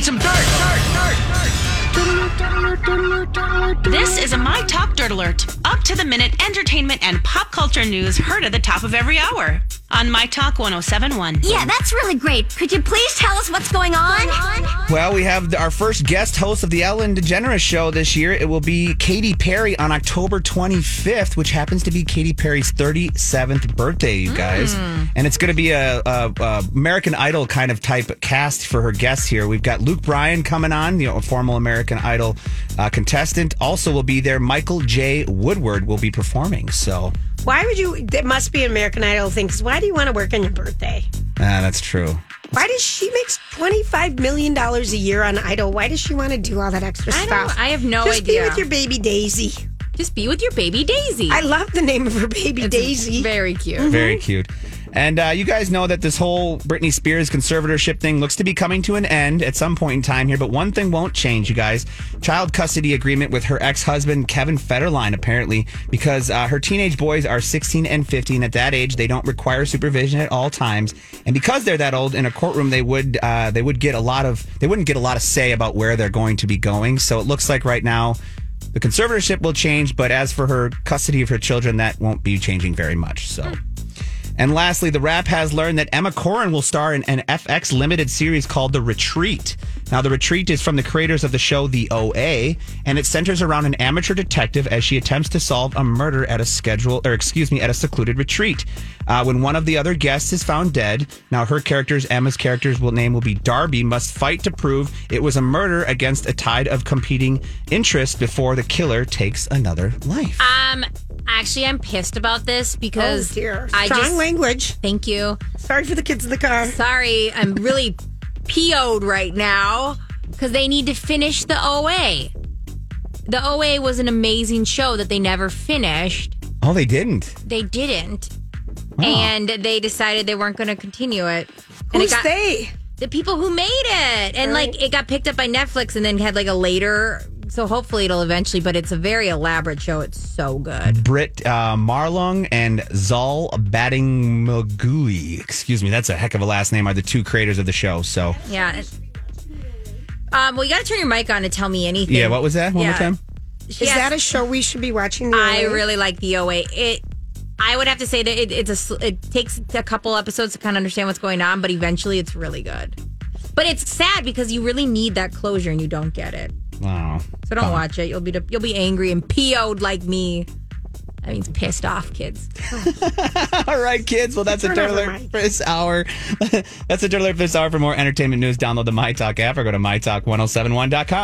Some dirt. This is a My Talk Dirt Alert. Up to the minute entertainment and pop culture news heard at the top of every hour on My Talk 107.1. Yeah, that's really great. Could you please tell us what's going on? Well, we have our first guest host of the Ellen DeGeneres show this year. It will be Katy Perry on October 25th, which happens to be Katy Perry's 37th birthday, you guys. And it's going to be a American Idol kind of type cast for her guests here. We've got Luke Bryan coming on, you know, a former American Idol contestant. Also will be there. Michael J. Woodward will be performing, so... Why would you... That must be an American Idol thing, because why do you want to work on your birthday? Ah, that's true. Why does she make $25 million a year on Idol? Why does she want to do all that extra stuff? I have no idea. Just be with your baby Daisy. I love the name of her baby Daisy. Very cute. Mm-hmm. Very cute. And you guys know that this whole Britney Spears conservatorship thing looks to be coming to an end at some point in time here. But one thing won't change, you guys. Child custody agreement with her ex-husband, Kevin Federline, apparently, because her teenage boys are 16 and 15. At that age, they don't require supervision at all times. And because they're that old in a courtroom, they wouldn't get a lot of say about where they're going to be going. So it looks like right now the conservatorship will change. But as for her custody of her children, that won't be changing very much. So. And lastly, the rap has learned that Emma Corrin will star in an FX limited series called The Retreat. Now, The Retreat is from the creators of the show The OA, and it centers around an amateur detective as she attempts to solve a murder at a secluded retreat. When one of the other guests is found dead, now her character's, Emma's character's name will be Darby, must fight to prove it was a murder against a tide of competing interests before the killer takes another life. Actually, I'm pissed about this because strong language. Thank you. Sorry for the kids in the car. Sorry, I'm really PO'd right now because they need to finish the OA. The OA was an amazing show that they never finished. Oh, they didn't. Oh. And they decided they weren't going to continue it. And the people who made it, and it got picked up by Netflix and then had a later. So hopefully it'll eventually, but it's a very elaborate show. It's so good. Britt Marlung and Zal Batmanglij, that's a heck of a last name, are the two creators of the show. So yeah. Well, you got to turn your mic on to tell me anything. Yeah, what was that? One more time. Is that a show we should be watching? I really like The OA. I would have to say that it takes a couple episodes to kind of understand what's going on, but eventually it's really good. But it's sad because you really need that closure and you don't get it. Wow. So don't watch it. You'll be angry and PO'd like me. That means pissed off, kids. All right, kids. Well, that's a dirt alert for this hour. For more entertainment news, download the My Talk app or go to mytalk1071.com.